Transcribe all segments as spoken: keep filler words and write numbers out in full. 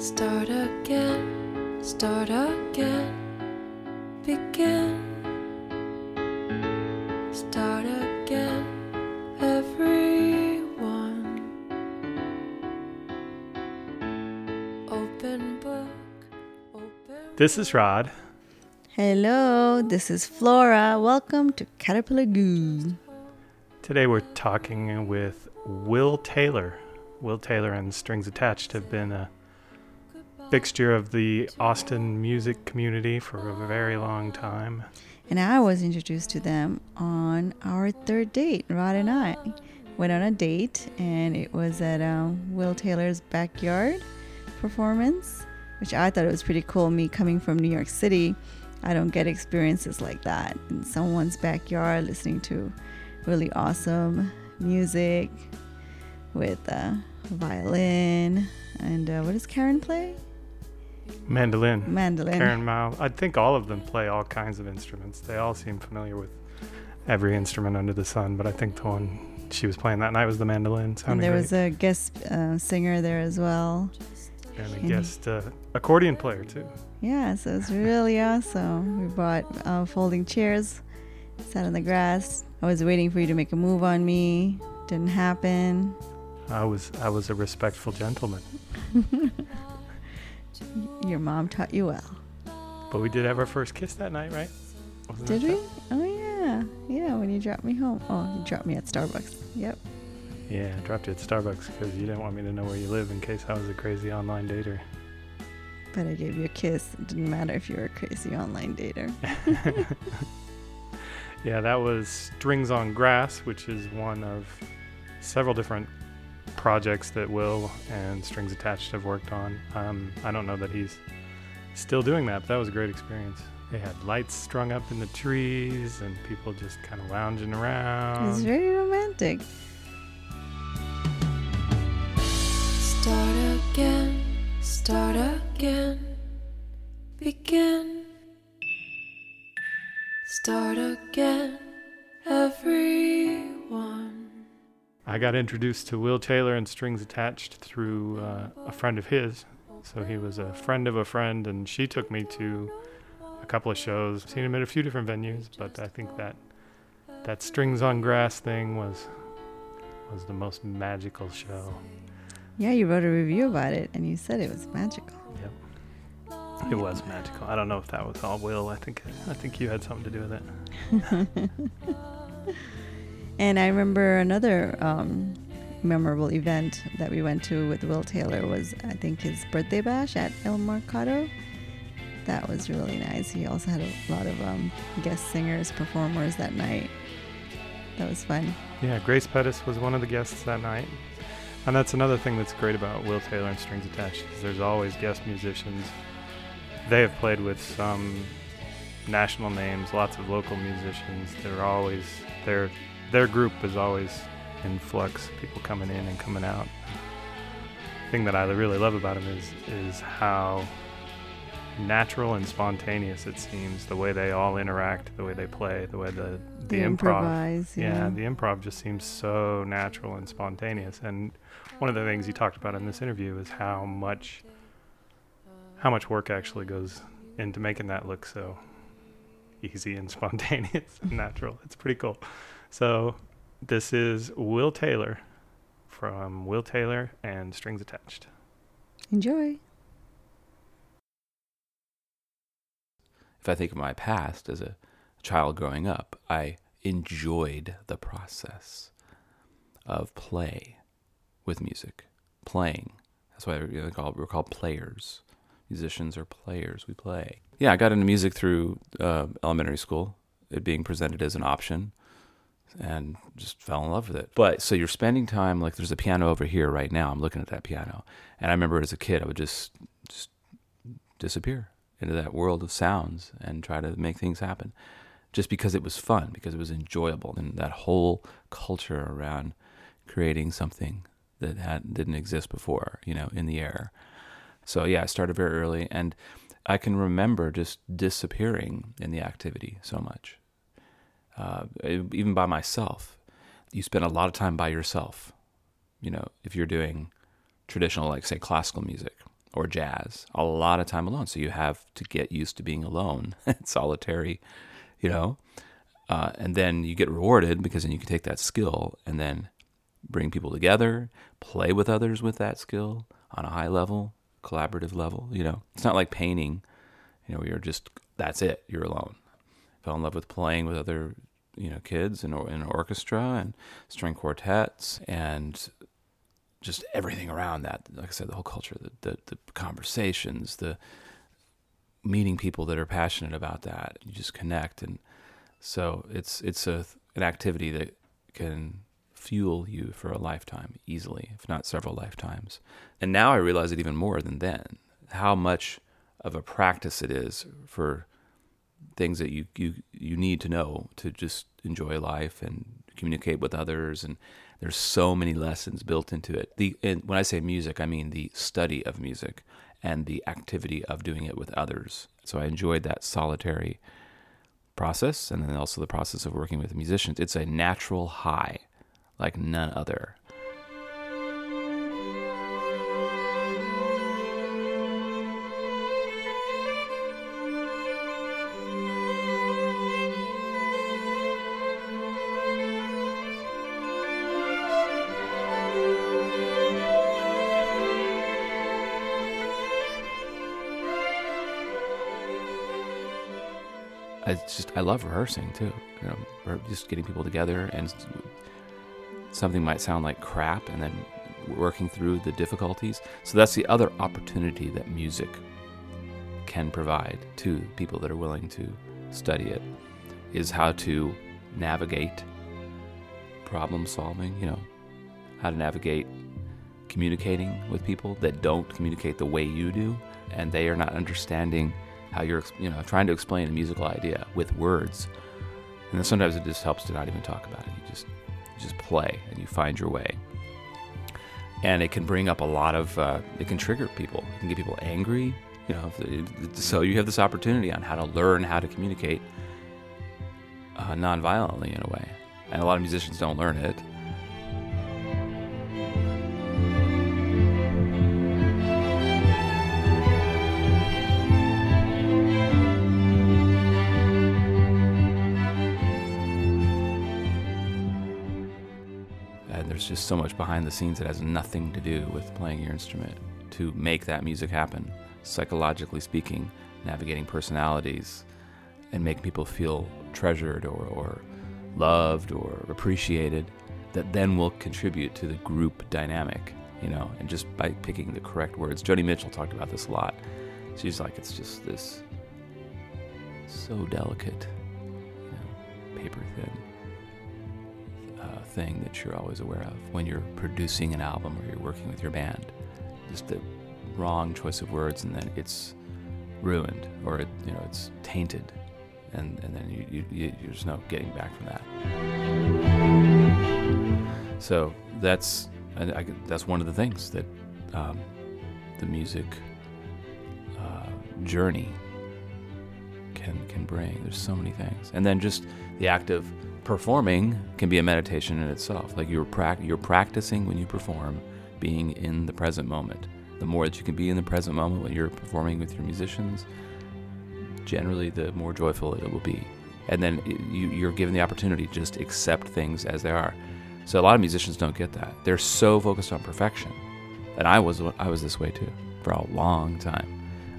Start again, start again, begin. Start again, everyone. Open book, open. This is Rod. Hello, this is Flora. Welcome to Caterpillar Goo. Today we're talking with Will Taylor. Will Taylor and Strings Attached have been a fixture of the Austin music community for a very long time. And I was introduced to them on our third date. Rod and I went on a date, and it was at um, Will Taylor's backyard performance, which I thought it was pretty cool. Me coming from New York City, I don't get experiences like that in someone's backyard, listening to really awesome music with a violin and uh, what does Karen play? Mandolin. Mandolin. Karen Mao. I think all of them play all kinds of instruments. They all seem familiar with every instrument under the sun, but I think the one she was playing that night was the mandolin. And there great. was a guest uh, singer there as well. And a and guest uh, accordion player, too. Yeah, so it's really awesome. We bought uh, folding chairs, sat on the grass. I was waiting for you to make a move on me. Didn't happen. I was I was a respectful gentleman. Your mom taught you well. But we did have our first kiss that night, right? Wasn't did we? That? Oh, yeah. Yeah, when you dropped me home. Oh, you dropped me at Starbucks. Yep. Yeah, I dropped you at Starbucks because you didn't want me to know where you live in case I was a crazy online dater. But I gave you a kiss. It didn't matter if you were a crazy online dater. Yeah, that was Strings on Grass, which is one of several different projects that Will and Strings Attached have worked on. Um, I don't know that he's still doing that, but that was a great experience. They had lights strung up in the trees and people just kind of lounging around. It's very romantic. Start again, start again, begin. Start again, everyone. I got introduced to Will Taylor and Strings Attached through uh, a friend of his. So he was a friend of a friend, and she took me to a couple of shows. I've seen him at a few different venues, but I think that that Strings on Grass thing was was the most magical show. Yeah, you wrote a review about it, and you said it was magical. Yep, it was magical. I don't know if that was all Will. I think I think you had something to do with it. And I remember another um, memorable event that we went to with Will Taylor was, I think, his birthday bash at El Mercado. That was really nice. He also had a lot of um, guest singers, performers that night. That was fun. Yeah, Grace Pettis was one of the guests that night. And that's another thing that's great about Will Taylor and Strings Attached is there's always guest musicians. They have played with some national names, lots of local musicians. They're always there. Their group is always in flux, people coming in and coming out. The thing that I really love about them is is how natural and spontaneous it seems, the way they all interact, the way they play, the way the, the they improv. Yeah. yeah, the improv just seems so natural and spontaneous. And one of the things you talked about in this interview is how much how much work actually goes into making that look so easy and spontaneous and natural. It's pretty cool. So this is Will Taylor from Will Taylor and Strings Attached. Enjoy. If I think of my past as a child growing up, I enjoyed the process of play with music, playing. That's why we're called, we're called players. Musicians are players. We play. Yeah, I got into music through uh, elementary school, it being presented as an option. And just fell in love with it. But so you're spending time, like there's a piano over here right now. I'm looking at that piano. And I remember as a kid, I would just just disappear into that world of sounds and try to make things happen just because it was fun, because it was enjoyable. And that whole culture around creating something that had, didn't exist before, you know, in the air. So yeah, I started very early. And I can remember just disappearing in the activity so much. Uh, even by myself, you spend a lot of time by yourself. You know, if you're doing traditional, like say classical music, or jazz a lot of time alone. So you have to get used to being alone and solitary, you know, uh, and then you get rewarded because then you can take that skill and then bring people together, play with others with that skill on a high level, collaborative level. You know, it's not like painting, you know, you're just, that's it, you're alone. I fell in love with playing with other, you know, kids in, in an orchestra and string quartets and just everything around that. Like I said, the whole culture, the, the, the conversations, the meeting people that are passionate about that. You just connect. And so it's it's a an activity that can fuel you for a lifetime easily, if not several lifetimes. And now I realize it even more than then, how much of a practice it is for things that you, you, you need to know to just enjoy life and communicate with others. And there's so many lessons built into it. The and when I say music, I mean the study of music and the activity of doing it with others. So I enjoyed that solitary process and then also the process of working with musicians. It's a natural high like none other. It's just, I love rehearsing too, you know, just getting people together, and something might sound like crap and then working through the difficulties. So that's the other opportunity that music can provide to people that are willing to study it, is how to navigate problem solving, you know, how to navigate communicating with people that don't communicate the way you do, and they are not understanding how you're, you know, trying to explain a musical idea with words. And then sometimes it just helps to not even talk about it. You just you just play and you find your way. And it can bring up a lot of, uh, it can trigger people. It can get people angry, you know. So you have this opportunity on how to learn how to communicate uh, non-violently in a way. And a lot of musicians don't learn it. Just so much behind the scenes that has nothing to do with playing your instrument to make that music happen. Psychologically speaking, navigating personalities and making people feel treasured or, or loved or appreciated, that then will contribute to the group dynamic, you know, and just by picking the correct words. Joni Mitchell talked about this a lot. She's like, it's just this so delicate, you know, paper thin Uh, thing that you're always aware of when you're producing an album or you're working with your band. Just the wrong choice of words, and then it's ruined, or it, you know, it's tainted, and, and then you, you, you're just not getting back from that. So that's I, I, that's one of the things that um, the music uh, journey can can bring. There's so many things, and then just the act of performing can be a meditation in itself. Like you're pra- you're practicing when you perform, being in the present moment. The more that you can be in the present moment when you're performing with your musicians, generally the more joyful it will be. And then it, you, you're given the opportunity to just accept things as they are. So a lot of musicians don't get that. They're so focused on perfection, and I was I was this way too for a long time.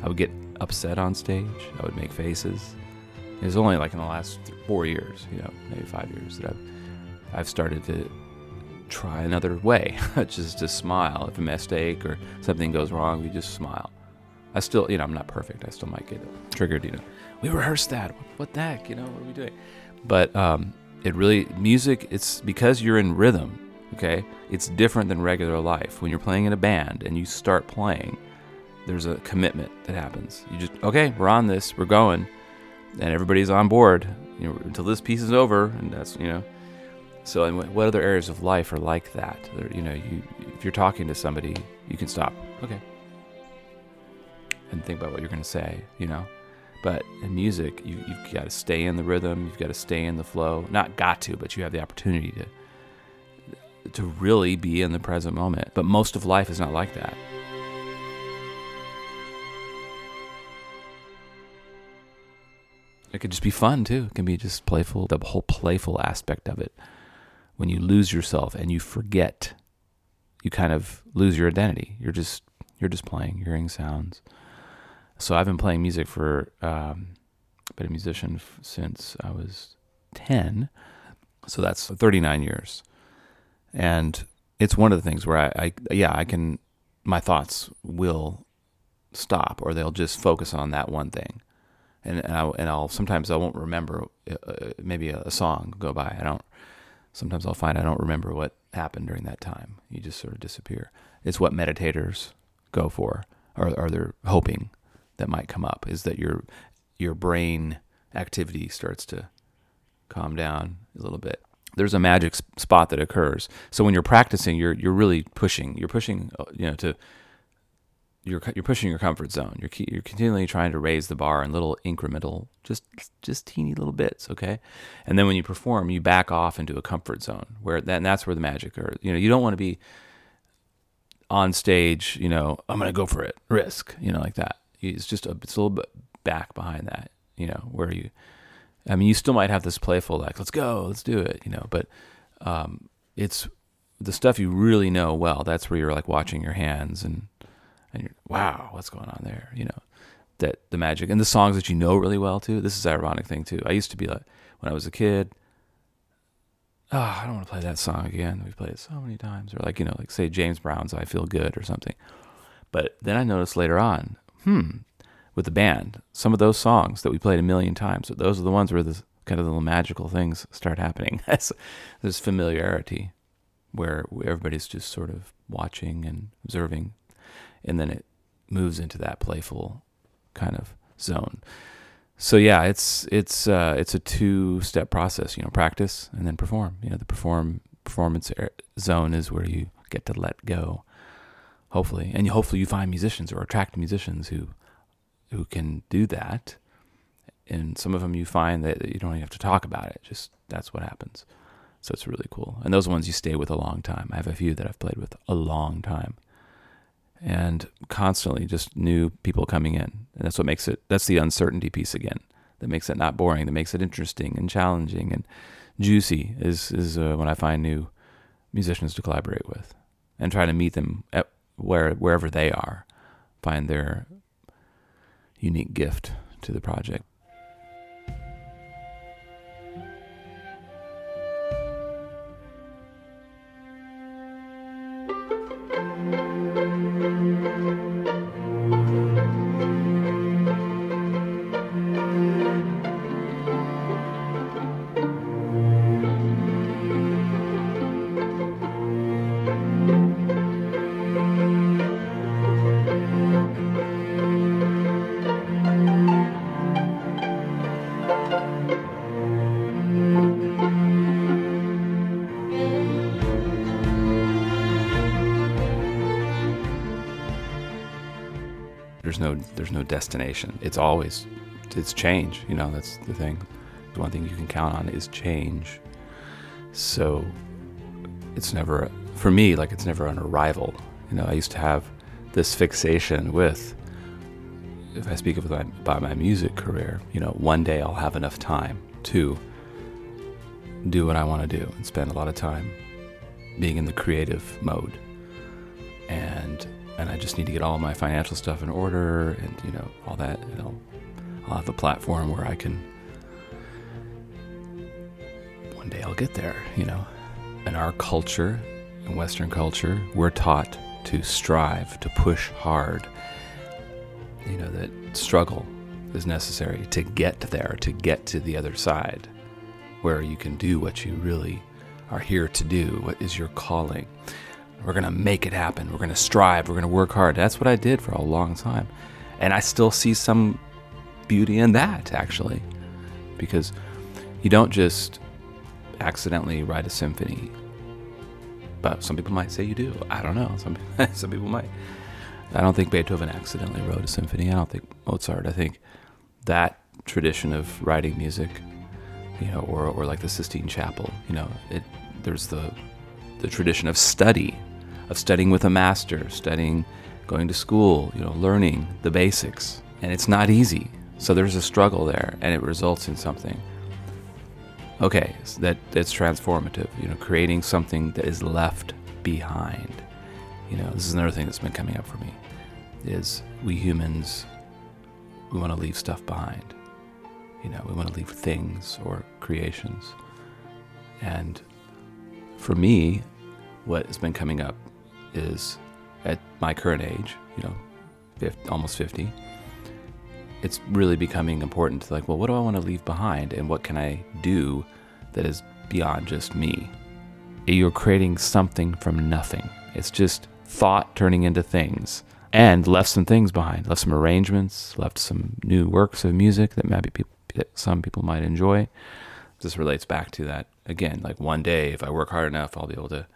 I would get upset on stage. I would make faces. It was only like in the last four years, you know, maybe five years, that I've I've started to try another way, which is to smile. If a mistake or something goes wrong, we just smile. I still, you know, I'm not perfect. I still might get triggered, you know. We rehearsed that. What the heck, you know, what are we doing? But um, it really, music, it's because you're in rhythm, okay? It's different than regular life. When you're playing in a band and you start playing, there's a commitment that happens. You just, okay, we're on this, we're going. And everybody's on board, you know, until this piece is over, and that's, you know. So, and what other areas of life are like that? They're, you know, you if you're talking to somebody, you can stop, okay, and think about what you're going to say, you know. But in music, you, you've got to stay in the rhythm, you've got to stay in the flow. Not got to, but you have the opportunity to to really be in the present moment. But most of life is not like that. It could just be fun too. It can be just playful, the whole playful aspect of it. When you lose yourself and you forget, you kind of lose your identity. You're just you're just playing, hearing sounds. So I've been playing music for, um, I've been a musician f- since I was ten. So that's thirty-nine years. And it's one of the things where I, I yeah, I can, my thoughts will stop, or they'll just focus on that one thing. And and, I, and I'll, sometimes I won't remember, uh, maybe a, a song go by. I don't, sometimes I'll find I don't remember what happened during that time. You just sort of disappear. It's what meditators go for, or, or they're hoping that might come up, is that your your brain activity starts to calm down a little bit. There's a magic spot that occurs. So when you're practicing, you're you're really pushing. You're pushing, you know, to you're you're pushing your comfort zone. You're you're continually trying to raise the bar in little incremental, just just teeny little bits, okay? And then when you perform, you back off into a comfort zone where that, and that's where the magic occurs. You know, you don't want to be on stage, you know, I'm going to go for it, risk, you know, like that. It's just a, it's a little bit back behind that, you know, where you, I mean, you still might have this playful, like, let's go, let's do it, you know, but um, it's the stuff you really know well. That's where you're like watching your hands and, and you're, wow, what's going on there? You know, that the magic and the songs that you know really well too. This is the ironic thing too. I used to be like, when I was a kid, oh, I don't want to play that song again. We played it so many times. Or like, you know, like say James Brown's I Feel Good or something. But then I noticed later on, Hmm, with the band, some of those songs that we played a million times, those are the ones where the kind of little magical things start happening. There's familiarity where everybody's just sort of watching and observing, and then it moves into that playful kind of zone. So yeah, it's it's uh, it's a two-step process. You know, practice and then perform. You know, the perform performance zone is where you get to let go. Hopefully, and hopefully you find musicians or attract musicians who who can do that. And some of them you find that you don't even have to talk about it. Just that's what happens. So it's really cool. And those ones you stay with a long time. I have a few that I've played with a long time. And constantly just new people coming in. And that's what makes it, that's the uncertainty piece again. That makes it not boring. That makes it interesting and challenging and juicy is, is uh, when I find new musicians to collaborate with and try to meet them at where wherever they are, find their unique gift to the project. There's no destination. It's always, it's change. You know, that's the thing. The one thing you can count on is change. So it's never, for me, like it's never an arrival. You know, I used to have this fixation with, if I speak of my, about my music career, you know, one day I'll have enough time to do what I want to do and spend a lot of time being in the creative mode. And and I just need to get all my financial stuff in order and, you know, all that. And I'll, I'll have a platform where I can, one day I'll get there, you know. In our culture, in Western culture, we're taught to strive, to push hard. You know, that struggle is necessary to get there, to get to the other side, where you can do what you really are here to do, what is your calling. We're going to make it happen. We're going to strive. We're going to work hard. That's what I did for a long time. And I still see some beauty in that, actually, because you don't just accidentally write a symphony. But some people might say you do. I don't know. Some, some people might. I don't think Beethoven accidentally wrote a symphony. I don't think Mozart. I think that tradition of writing music, you know, or, or like the Sistine Chapel, you know, it, there's the, the tradition of study, of studying with a master, studying, going to school, you know, learning the basics. And it's not easy. So there's a struggle there, and it results in something. Okay, so that that's transformative, you know, creating something that is left behind. You know, this is another thing that's been coming up for me, is we humans, we want to leave stuff behind. You know, we want to leave things or creations. And for me, what has been coming up is, at my current age, you know, fifty, almost fifty, it's really becoming important to like, well, what do I want to leave behind, and what can I do that is beyond just me? You're creating something from nothing. It's just thought turning into things, and left some things behind, left some arrangements, left some new works of music that maybe people, that some people might enjoy. This relates back to that again, like one day if I work hard enough, I'll be able to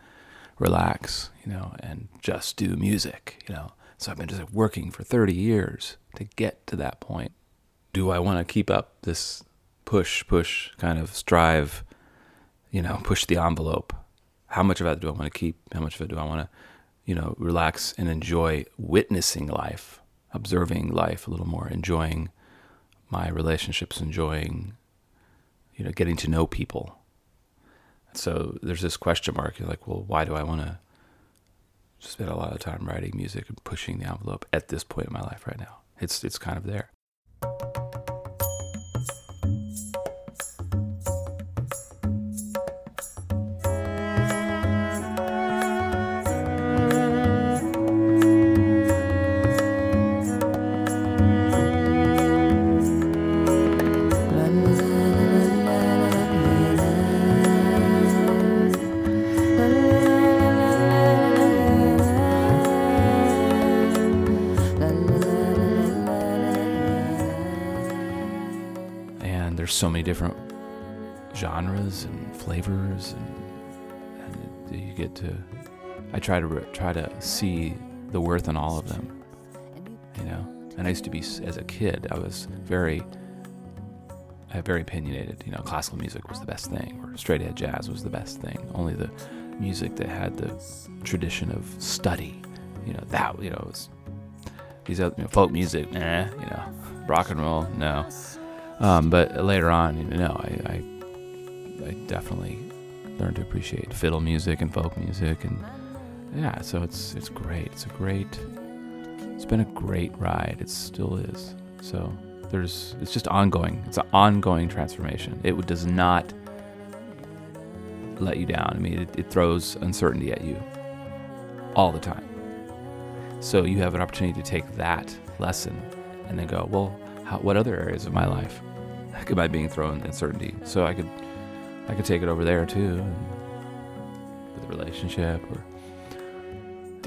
relax, you know, and just do music, you know. So I've been just working for thirty years to get to that point. Do I want to keep up this push, push kind of strive, you know, push the envelope? How much of that do I want to keep? How much of it do I want to, you know, relax and enjoy witnessing life, observing life a little more, enjoying my relationships, enjoying, you know, getting to know people? So there's this question mark. You're like, well, why do I want to spend a lot of time writing music and pushing the envelope at this point in my life right now? It's it's kind of there. So many different genres and flavors, and, and it, you get to. I try to re, try to see the worth in all of them, you know. And I used to be, as a kid, I was very, uh, very opinionated. You know, classical music was the best thing, or straight edge jazz was the best thing. Only the music that had the tradition of study, you know, that you know, was, these other, you know, folk music, eh, you know, rock and roll, no. Um, but later on, you know, I, I I definitely learned to appreciate fiddle music and folk music, and yeah, so it's it's great. It's a great, it's been a great ride. It still is. So there's, it's just ongoing. It's an ongoing transformation. It does not let you down. I mean, it, it throws uncertainty at you all the time. So you have an opportunity to take that lesson and then go, well, How, what other areas of my life am I being thrown uncertainty? So I could, I could take it over there too, and with a relationship, or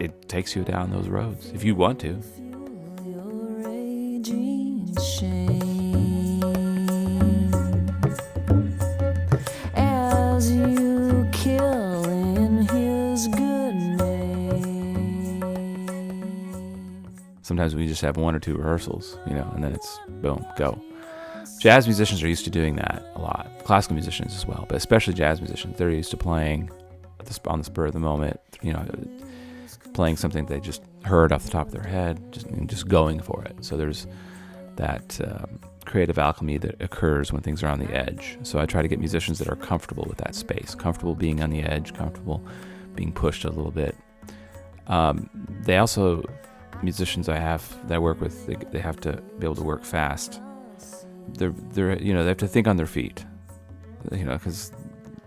it takes you down those roads if you want to. Sometimes we just have one or two rehearsals, you know, and then it's boom, go. Jazz musicians are used to doing that a lot. Classical musicians as well, but especially jazz musicians. They're used to playing on the spur of the moment, you know, playing something they just heard off the top of their head, just, and just going for it. So there's that um, creative alchemy that occurs when things are on the edge. So I try to get musicians that are comfortable with that space, comfortable being on the edge, comfortable being pushed a little bit. Um, they also... musicians I have that I work with, they, they have to be able to work fast. They're, they're, you know, they have to think on their feet, you know, because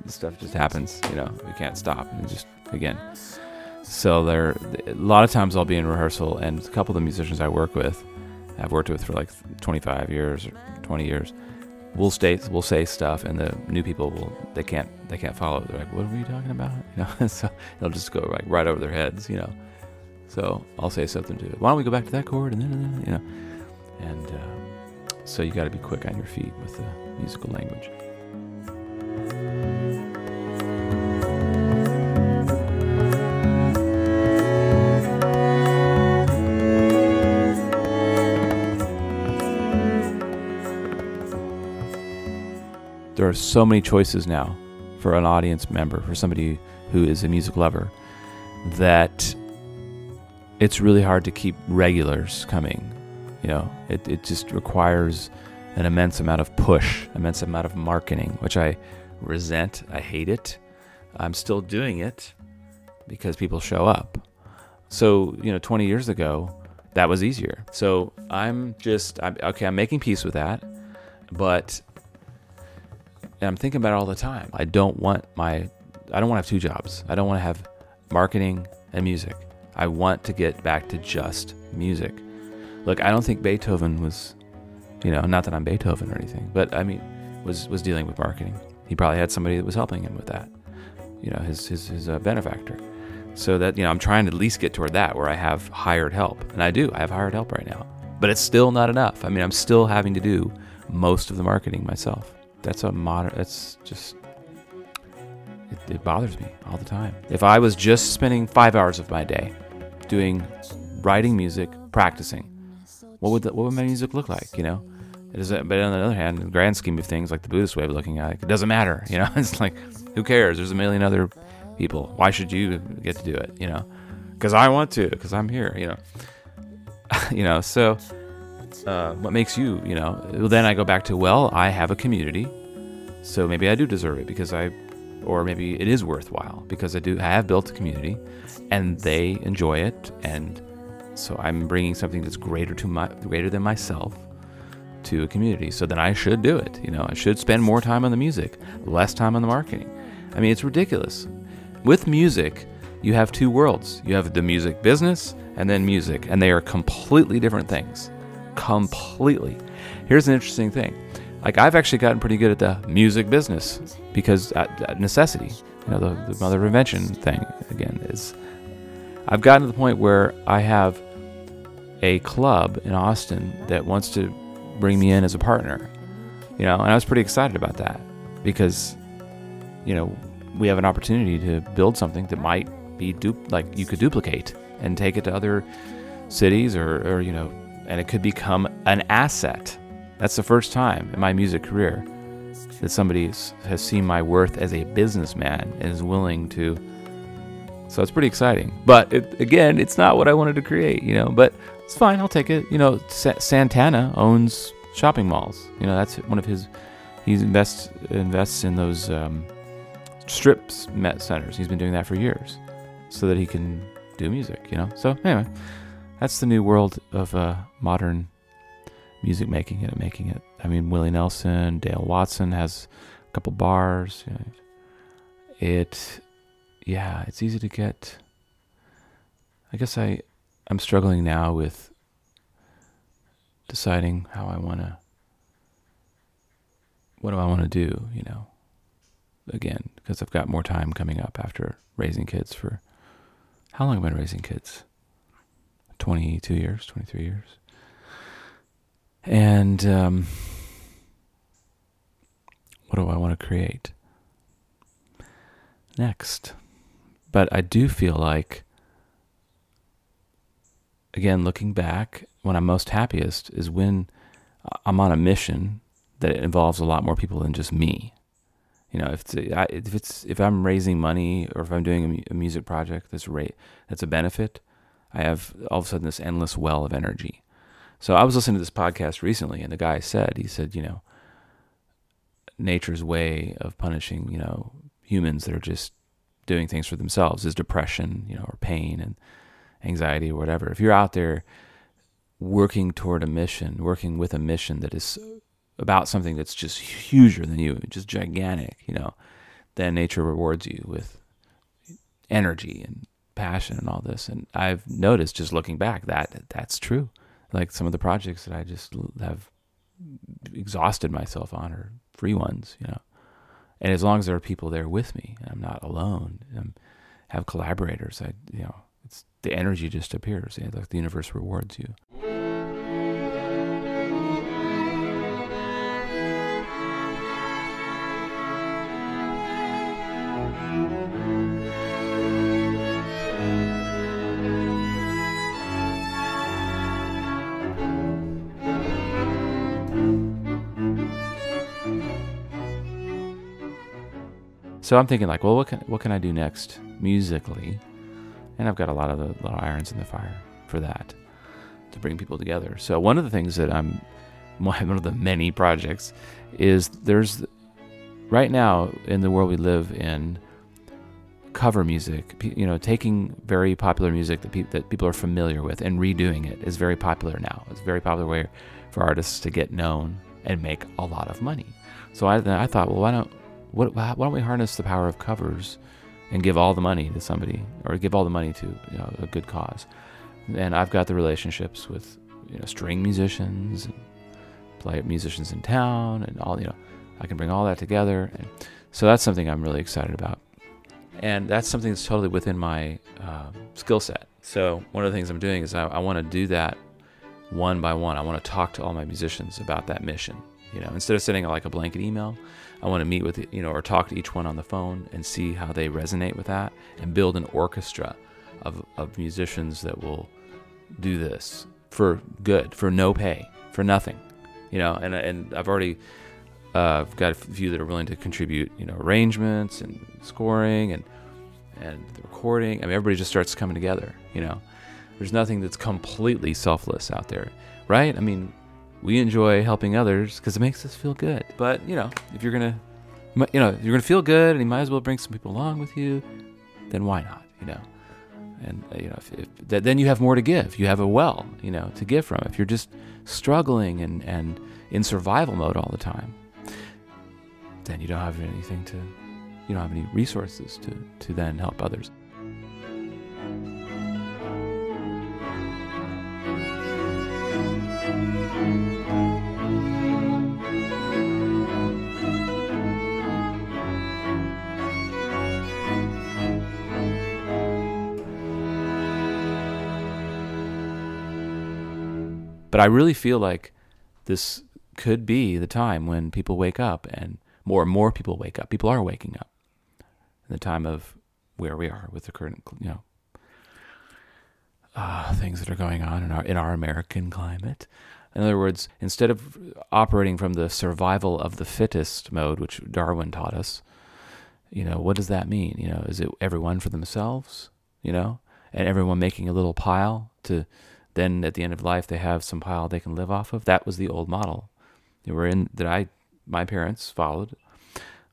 stuff just happens, you know, we can't stop. And just, again, so they're, a lot of times I'll be in rehearsal, and a couple of the musicians I work with, I've worked with for like twenty-five years or twenty years, we'll stay, we'll say stuff, and the new people will, they can't, they can't follow. They're like, what are we talking about? You know, so they'll just go like right over their heads, you know. So I'll say something to it. Why don't we go back to that chord? And then, you know, and uh, so you got to be quick on your feet with the musical language. There are so many choices now for an audience member, for somebody who is a music lover, that it's really hard to keep regulars coming. You know, it, it just requires an immense amount of push, immense amount of marketing, which I resent. I hate it. I'm still doing it because people show up. So, you know, twenty years ago, that was easier. So I'm just, I'm, okay, I'm making peace with that, but I'm thinking about it all the time. I don't want my, I don't want to have two jobs. I don't want to have marketing and music. I want to get back to just music. Look, I don't think Beethoven was, you know, not that I'm Beethoven or anything, but I mean, was was dealing with marketing. He probably had somebody that was helping him with that, you know, his his, his uh, benefactor. So that, you know, I'm trying to at least get toward that where I have hired help. And I do, I have hired help right now, but it's still not enough. I mean, I'm still having to do most of the marketing myself. That's a modern, that's just, it, it bothers me all the time. If I was just spending five hours of my day doing, writing music, practicing, what would the, what would my music look like, you know? It is, but on the other hand, in the grand scheme of things, like the Buddhist way of looking at it, it doesn't matter, you know? It's like, who cares? There's a million other people. Why should you get to do it, you know? Because I want to, because I'm here, you know? You know, so... Uh, what makes you, you know, well, then I go back to, well, I have a community, so maybe I do deserve it because I, or maybe it is worthwhile because I do, I have built a community and they enjoy it. And so I'm bringing something that's greater to my, greater than myself to a community. So then I should do it. You know, I should spend more time on the music, less time on the marketing. I mean, it's ridiculous. With music, you have two worlds. You have the music business and then music, and they are completely different things. Completely. Here's an interesting thing. Like, I've actually gotten pretty good at the music business because uh, necessity, you know, the, the mother of invention thing again is, I've gotten to the point where I have a club in Austin that wants to bring me in as a partner, you know, and I was pretty excited about that because, you know, we have an opportunity to build something that might be du- like you could duplicate and take it to other cities or, or, you know, and it could become an asset. That's the first time in my music career that somebody has seen my worth as a businessman and is willing to. So it's pretty exciting. But it, again, it's not what I wanted to create, you know, but it's fine, I'll take it. You know, Sa- Santana owns shopping malls. You know, that's one of his, he invests, invests in those um, strip centers. He's been doing that for years so that he can do music, you know. So anyway. That's the new world of uh, modern music making it and making it. I mean, Willie Nelson, Dale Watson has a couple bars. You know. It, yeah, it's easy to get. I guess I, I'm struggling now with deciding how I want to, what do I want to do, you know, again, because I've got more time coming up after raising kids for, how long have I been raising kids? twenty-two years, twenty-three years. And um, what do I want to create next? But I do feel like, again, looking back, when I'm most happiest is when I'm on a mission that involves a lot more people than just me. You know, if it's, if it's if I'm raising money or if I'm doing a music project that's rate that's a benefit, I have all of a sudden this endless well of energy. So I was listening to this podcast recently, and the guy said, he said, you know, nature's way of punishing, you know, humans that are just doing things for themselves is depression, you know, or pain and anxiety or whatever. If you're out there working toward a mission, working with a mission that is about something that's just huger than you, just gigantic, you know, then nature rewards you with energy and passion and all this. And I've noticed, just looking back, that that's true. Like some of the projects that I just have exhausted myself on are free ones, you know. And as long as there are people there with me, I'm not alone, I'm have collaborators, I, you know, it's the energy just appears, you know, like the universe rewards you. So I'm thinking like, well, what can what can I do next musically? And I've got a lot of the, a lot of irons in the fire for that. to bring people together. So one of the things that I'm, one of the many projects is there's, right now in the world we live in, cover music, you know, taking very popular music that, pe- that people are familiar with and redoing it is very popular now. It's a very popular way for artists to get known and make a lot of money. So I, I thought, well, why don't, what, why don't we harness the power of covers and give all the money to somebody, or give all the money to, you know, a good cause. And I've got the relationships with, you know, string musicians, and play musicians in town, and all, you know, I can bring all that together. And so that's something I'm really excited about. And that's something that's totally within my uh, skill set. So one of the things I'm doing is I, I want to do that one by one. I want to talk to all my musicians about that mission. You know, instead of sending like a blanket email, I want to meet with, you know, or talk to each one on the phone and see how they resonate with that, and build an orchestra of, of musicians that will do this for good, for no pay, for nothing. You know, and and I've already uh, got a few that are willing to contribute, you know, arrangements and scoring and and the recording. I mean, everybody just starts coming together. You know, there's nothing that's completely selfless out there, right? I mean, we enjoy helping others because it makes us feel good. But, you know, if you're going to, you know, you're going to feel good and you might as well bring some people along with you, then why not, you know? And, uh, you know, if, if, then you have more to give. You have a well, you know, to give from. If you're just struggling and, and in survival mode all the time, then you don't have anything to, you don't have any resources to, to then help others. But I really feel like this could be the time when people wake up, and more and more people wake up. People are waking up in the time of where we are with the current, you know, uh, things that are going on in our in our American climate. In other words, instead of operating from the survival of the fittest mode, which Darwin taught us, you know, what does that mean? You know, is it everyone for themselves? You know, and everyone making a little pile to. Then at the end of life, they have some pile they can live off of. That was the old model they were in, that I, my parents followed.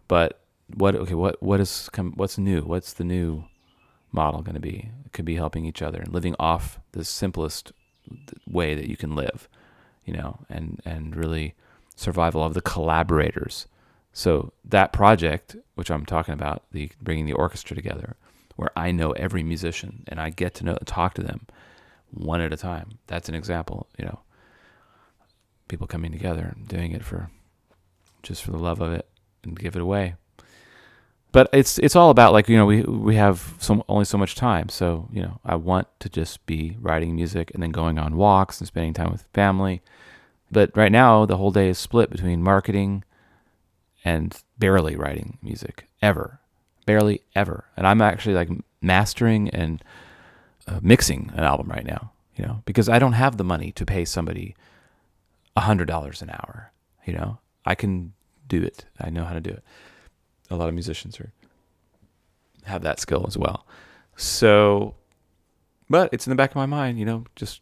But what? Okay, what? What is? What's new? What's the new model going to be? It could be helping each other and living off the simplest way that you can live, you know, and and really survival of the collaborators. So that project, which I'm talking about, the bringing the orchestra together, where I know every musician and I get to know, talk to them. One at a time. That's an example, you know, people coming together and doing it for just for the love of it and give it away. But it's it's all about, like, you know, we we have some only so much time. So, you know, I want to just be writing music and then going on walks and spending time with family. But right now the whole day is split between marketing and barely writing music ever. Barely ever. And I'm actually like mastering and Uh, mixing an album right now, you know, because I don't have the money to pay somebody a hundred dollars an hour. You know, I can do it. I know how to do it. A lot of musicians are, have that skill as well. So, but it's in the back of my mind, you know, just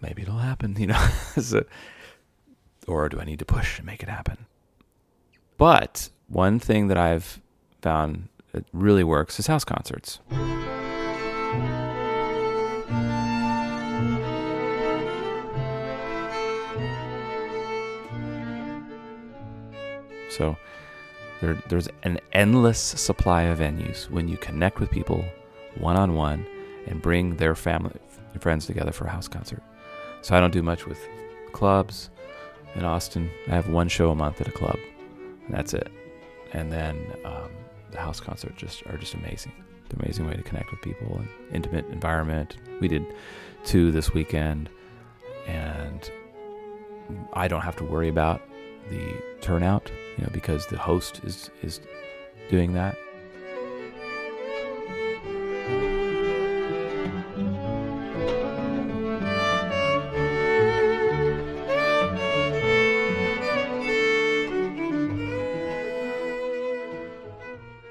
maybe it'll happen, you know, so, or do I need to push and make it happen? But one thing that I've found that really works is house concerts. So there, there's an endless supply of venues when you connect with people one-on-one and bring their family, their friends together for a house concert. So I don't do much with clubs in Austin. I have one show a month at a club, and that's it. And then um, the house concerts just are just amazing. They're an amazing way to connect with people, an intimate environment. We did two this weekend, and I don't have to worry about the turnout, you know, because the host is, is doing that.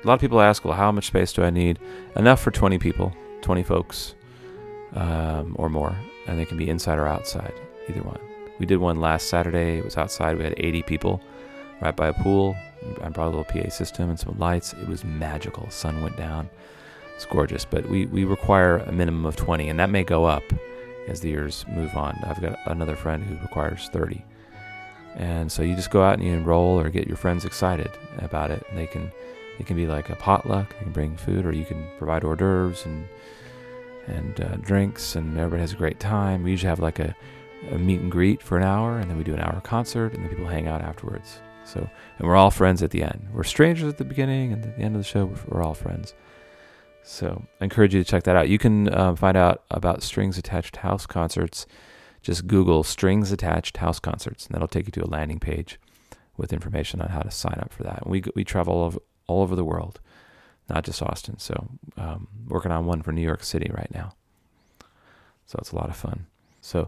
A lot of people ask, well, how much space do I need? Enough for twenty people, twenty folks. um, or more, and they can be inside or outside, either one. We did one last Saturday. It was outside. We had eighty people right by a pool. I brought a little P A system and some lights. It was magical. Sun went down. It's gorgeous. But we, we require a minimum of twenty, and that may go up as the years move on. I've got another friend who requires thirty. And so you just go out and you enroll or get your friends excited about it. And they can, it can be like a potluck. They can bring food, or you can provide hors d'oeuvres and and uh, drinks, and everybody has a great time. We usually have like a, a meet and greet for an hour, and then we do an hour concert, and then people hang out afterwards. So, and we're all friends at the end. We're strangers at the beginning, and at the end of the show, we're, we're all friends. So I encourage you to check that out. You can uh, find out about Strings Attached House Concerts. Just Google Strings Attached House Concerts, and that'll take you to a landing page with information on how to sign up for that. And we we travel all over, all over the world, not just Austin. So um, working on one for New York City right now. So it's a lot of fun. So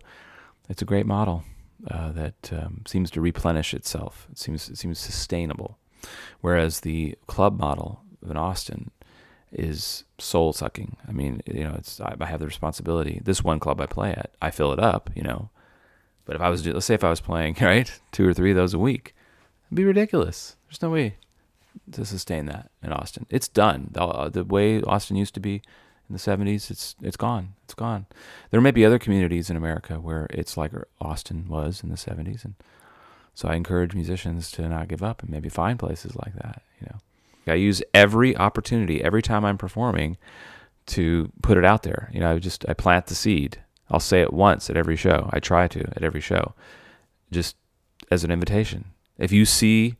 it's a great model uh, that um, seems to replenish itself. It seems it seems sustainable, whereas the club model in Austin is soul sucking. I mean, you know, it's I, I have the responsibility. This one club I play at, I fill it up, you know. But if I was, let's say, if I was playing right two or three of those a week, it'd be ridiculous. There's no way to sustain that in Austin. It's done. The, the way Austin used to be in the seventies, it's it's gone. It's gone. There may be other communities in America where it's like Austin was in the seventies, and so I encourage musicians to not give up and maybe find places like that, you know. I use every opportunity, every time I'm performing, to put it out there. You know, I just, I plant the seed. I'll say it once at every show. I try to at every show, just as an invitation. If you see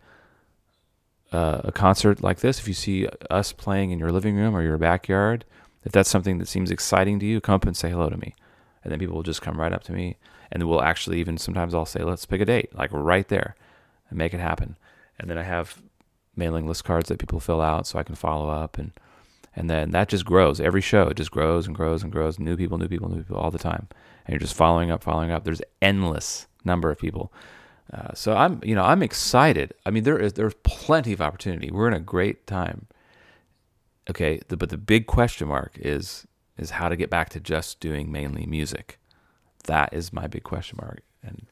uh, a concert like this, if you see us playing in your living room or your backyard, if that's something that seems exciting to you, come up and say hello to me. And then people will just come right up to me. And we'll actually even sometimes I'll say, let's pick a date, like right there, and make it happen. And then I have mailing list cards that people fill out so I can follow up. And and then that just grows. Every show, it just grows and grows and grows. New people, new people, new people all the time. And you're just following up, following up. There's endless number of people. Uh, so I'm, you know, I'm excited. I mean, there is there's plenty of opportunity. We're in a great time. Okay, the, but the big question mark is is how to get back to just doing mainly music. That is my big question mark. And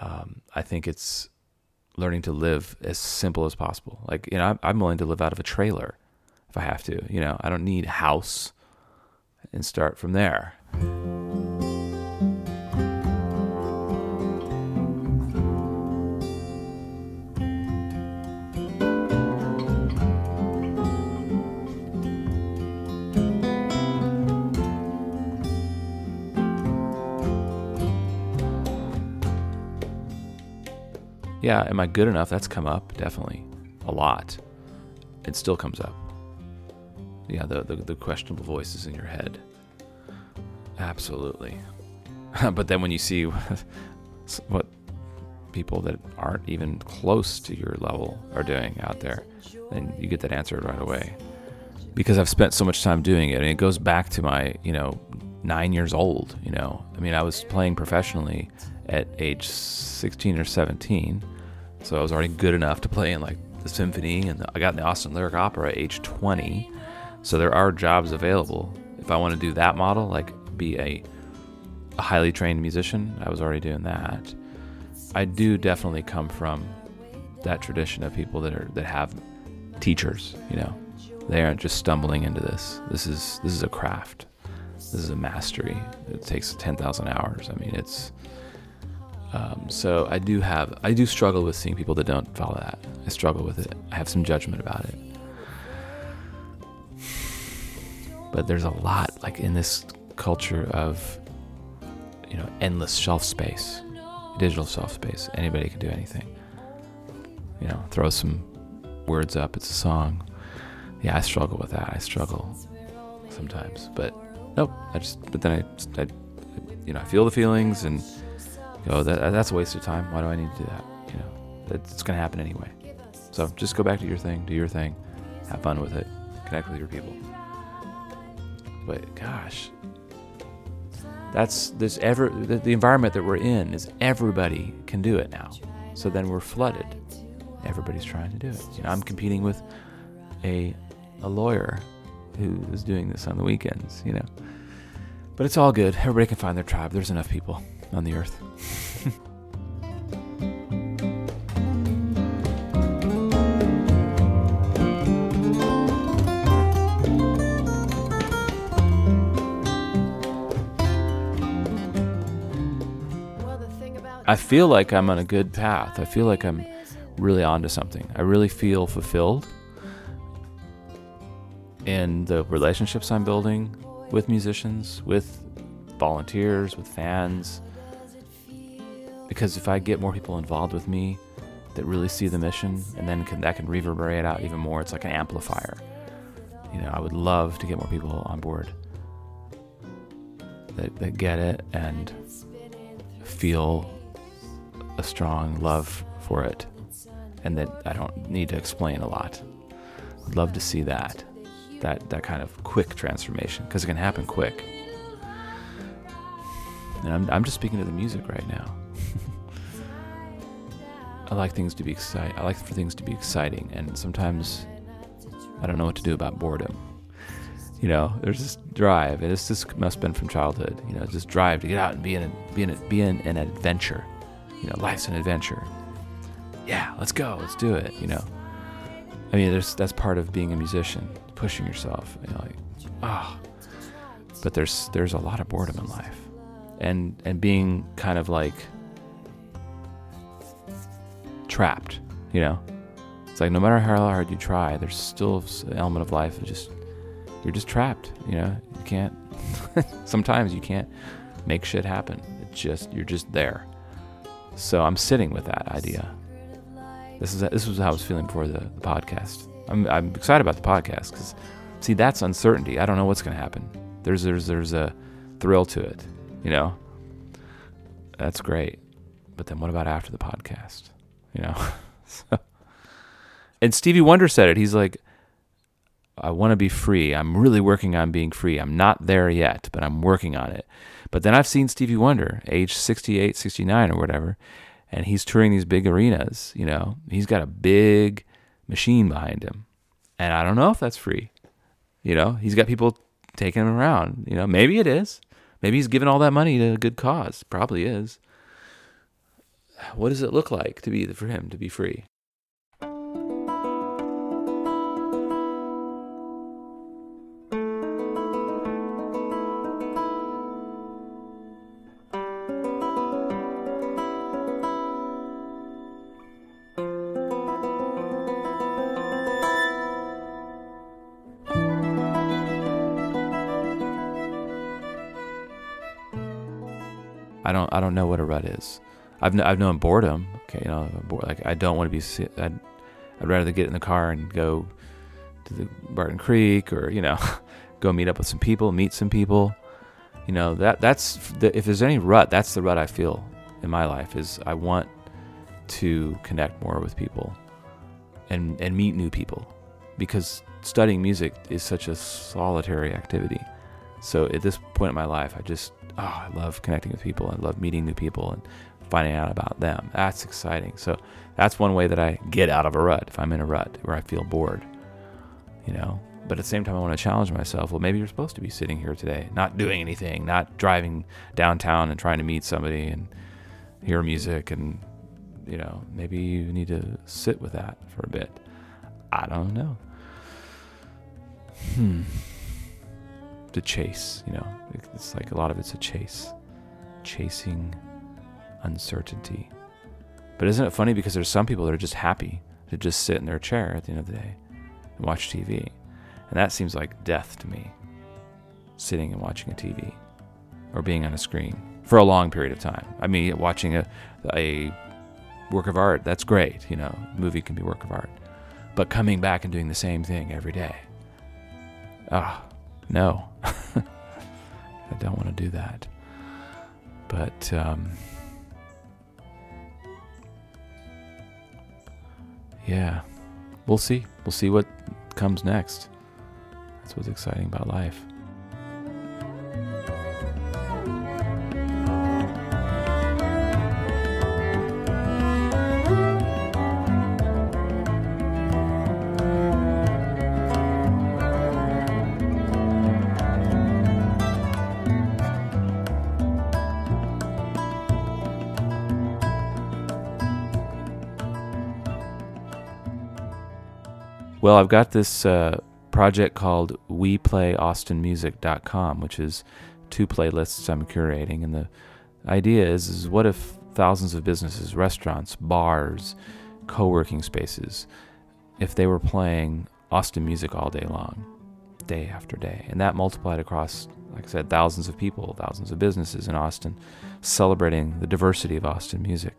um, I think it's learning to live as simple as possible. Like, you know, I'm, I'm willing to live out of a trailer if I have to, you know, I don't need house, and start from there. Yeah, am I good enough? That's come up, definitely, a lot. It still comes up. Yeah, the the, the questionable voices in your head. Absolutely. But then when you see what people that aren't even close to your level are doing out there, then you get that answer right away. Because I've spent so much time doing it, and it goes back to my, you know, nine years old, you know. I mean, I was playing professionally at age sixteen or seventeen, so I was already good enough to play in like the symphony, and I got in the Austin Lyric Opera at age twenty, so there are jobs available. If I want to do that model, like be a, a highly trained musician, I was already doing that. I do definitely come from that tradition of people that are that have teachers, you know. They aren't just stumbling into this. This is this is a craft. This is a mastery. It takes ten thousand hours. I mean, it's Um, so I do have, I do struggle with seeing people that don't follow that. I struggle with it. I have some judgment about it. But there's a lot, like in this culture of, you know, endless shelf space, digital shelf space. Anybody can do anything. You know, throw some words up. It's a song. Yeah, I struggle with that. I struggle sometimes. But nope. I just. But then I, I you know, I feel the feelings and. Go, that, that's a waste of time. Why do I need to do that? You know, it's going to happen anyway. So just go back to your thing, do your thing, have fun with it, connect with your people. But gosh, that's this ever the, the environment that we're in is everybody can do it now. So then we're flooded. Everybody's trying to do it. You know, I'm competing with a a lawyer who is doing this on the weekends. You know, But it's all good. Everybody can find their tribe. There's enough people on the earth. I feel like I'm on a good path. I feel like I'm really onto something. I really feel fulfilled in the relationships I'm building with musicians, with volunteers, with fans. Because if I get more people involved with me that really see the mission, and then can, that can reverberate out even more, it's like an amplifier. You know, I would love to get more people on board that, that get it and feel a strong love for it, and that I don't need to explain a lot. I'd love to see that that that kind of quick transformation, because it can happen quick. And I'm I'm just speaking to the music right now. I like things to be exciting. I like for things to be exciting, and sometimes I don't know what to do about boredom. You know, there's this drive, and this just must have been from childhood. You know, this drive to get out and be in a, be in a, be in an adventure. You know, life's an adventure. Yeah, let's go, let's do it. You know, I mean, there's that's part of being a musician, pushing yourself. You know, like, ah, oh. But there's there's a lot of boredom in life, and and being kind of like trapped. You know, it's like no matter how hard you try, there's still an element of life that just you're just trapped, you know, you can't, sometimes you can't make shit happen. It just, you're just there. So I'm sitting with that idea. This is, this was how I was feeling before the, the podcast. I'm, I'm excited about the podcast because see, that's uncertainty. I don't know what's going to happen. There's, there's, there's a thrill to it, you know, that's great. But then what about after the podcast, you know? So, and Stevie Wonder said it, he's like, I want to be free. I'm really working on being free. I'm not there yet, but I'm working on it. But then I've seen Stevie Wonder, age sixty-eight, sixty-nine or whatever, and he's touring these big arenas, you know. He's got a big machine behind him. And I don't know if that's free. You know, he's got people taking him around, you know. Maybe it is. Maybe he's giving all that money to a good cause. Probably is. What does it look like to be for him to be free? I don't. I don't know what a rut is. I've kn- I've known boredom. Okay, you know, bored, like I don't want to be. I'd, I'd rather get in the car and go to the Barton Creek, or you know, go meet up with some people, meet some people. You know, that that's the, if there's any rut, that's the rut I feel in my life. Is I want to connect more with people, and and meet new people, because studying music is such a solitary activity. So at this point in my life, I just. Oh, I love connecting with people. I love meeting new people and finding out about them. That's exciting. So that's one way that I get out of a rut, if I'm in a rut where I feel bored, you know. But at the same time, I want to challenge myself. Well, maybe you're supposed to be sitting here today, not doing anything, not driving downtown and trying to meet somebody and hear music. And, you know, maybe you need to sit with that for a bit. I don't know. Hmm. To chase, you know, it's like a lot of it's a chase, chasing uncertainty. But isn't it funny, because there's some people that are just happy to just sit in their chair at the end of the day and watch T V, and that seems like death to me, sitting and watching a T V or being on a screen for a long period of time. I mean, watching a, a work of art, that's great, you know, a movie can be a work of art, but coming back and doing the same thing every day, ah, no. I don't want to do that. But um, yeah, we'll see. We'll see what comes next. That's what's exciting about life. Well, I've got this uh, project called we play austin music dot com, which is two playlists I'm curating. And the idea is, is what if thousands of businesses, restaurants, bars, co-working spaces, if they were playing Austin music all day long, day after day, and that multiplied across, like I said, thousands of people, thousands of businesses in Austin, celebrating the diversity of Austin music.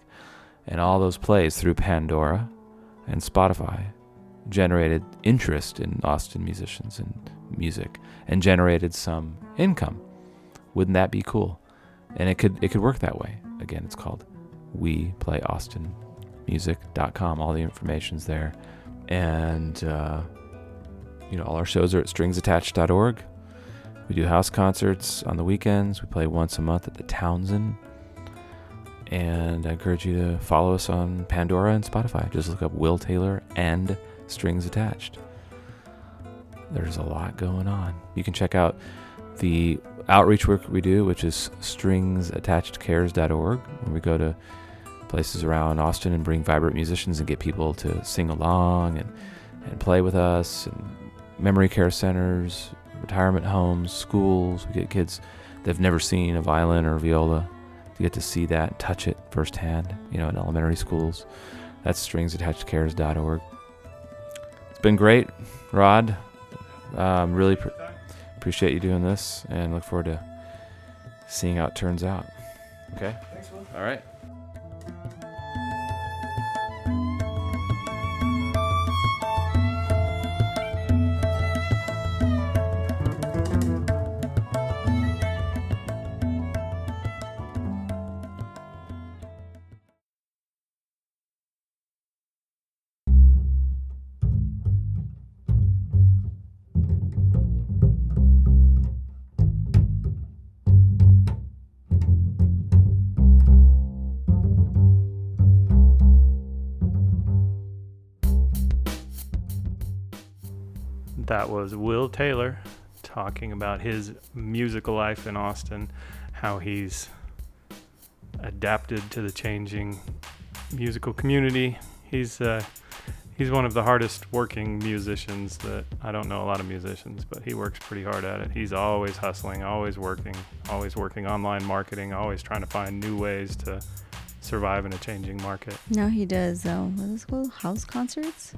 And all those plays through Pandora and Spotify generated interest in Austin musicians and music, and generated some income. Wouldn't that be cool? And it could it could work that way. Again, it's called we play austin music dot com. All the information's there. And uh, you know, all our shows are at strings attached dot org. We do house concerts on the weekends. We play once a month at the Townsend. And I encourage you to follow us on Pandora and Spotify. Just look up Will Taylor and Strings Attached. There's a lot going on. You can check out the outreach work we do, which is strings attached cares dot org, where we go to places around Austin and bring vibrant musicians and get people to sing along and, and play with us, and memory care centers, retirement homes, schools. We get kids that have never seen a violin or a viola to get to see that, touch it firsthand, you know, in elementary schools. That's strings attached cares dot org. It's been great, Rod. Um, really pr- appreciate you doing this, and look forward to seeing how it turns out. Okay? Thanks, Will. All right. That was Will Taylor talking about his musical life in Austin, how he's adapted to the changing musical community. He's uh, he's one of the hardest working musicians that, I don't know a lot of musicians, but he works pretty hard at it. He's always hustling, always working, always working online marketing, always trying to find new ways to survive in a changing market. No, he does, though. What is it called? House concerts?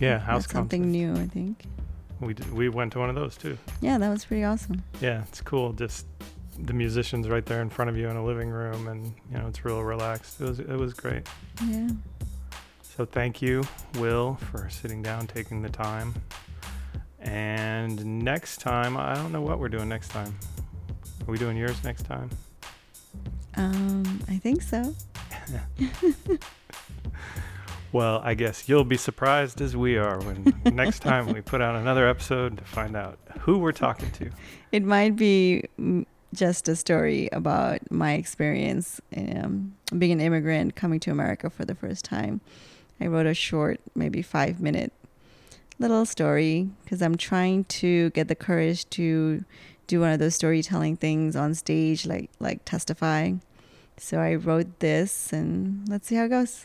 Yeah, house concerts. That's something new, I think. We did, we went to one of those too. Yeah, that was pretty awesome. Yeah, it's cool. Just the musicians right there in front of you in a living room, and you know, it's real relaxed. It was it was great. Yeah. So thank you, Will, for sitting down, taking the time. And next time, I don't know what we're doing next time. Are we doing yours next time? Um, I think so. Well, I guess you'll be surprised as we are when next time we put out another episode to find out who we're talking to. It might be just a story about my experience um, being an immigrant coming to America for the first time. I wrote a short, maybe five minute little story because I'm trying to get the courage to do one of those storytelling things on stage, like like testify. So I wrote this, and let's see how it goes.